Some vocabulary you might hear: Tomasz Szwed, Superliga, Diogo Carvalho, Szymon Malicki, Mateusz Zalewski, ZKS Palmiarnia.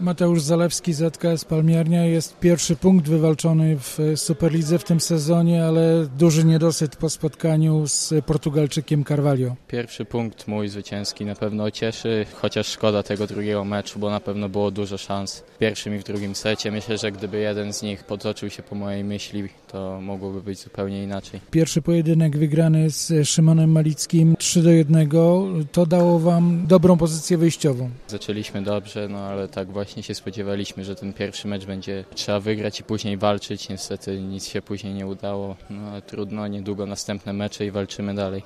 Mateusz Zalewski, ZKS Palmiarnia. Jest pierwszy punkt wywalczony w Superlidze w tym sezonie, ale duży niedosyt po spotkaniu z Portugalczykiem Carvalho. Pierwszy punkt mój zwycięski na pewno cieszy, chociaż szkoda tego drugiego meczu, bo na pewno było dużo szans w pierwszym i w drugim secie. Myślę, że gdyby jeden z nich potoczył się po mojej myśli, to mogłoby być zupełnie inaczej. Pierwszy pojedynek wygrany z Szymonem Malickim 3-1. To dało Wam dobrą pozycję wyjściową. Zaczęliśmy dobrze, ale tak właśnie się spodziewaliśmy, że ten pierwszy mecz będzie trzeba wygrać i później walczyć. Niestety nic się później nie udało, ale trudno, niedługo następne mecze i walczymy dalej.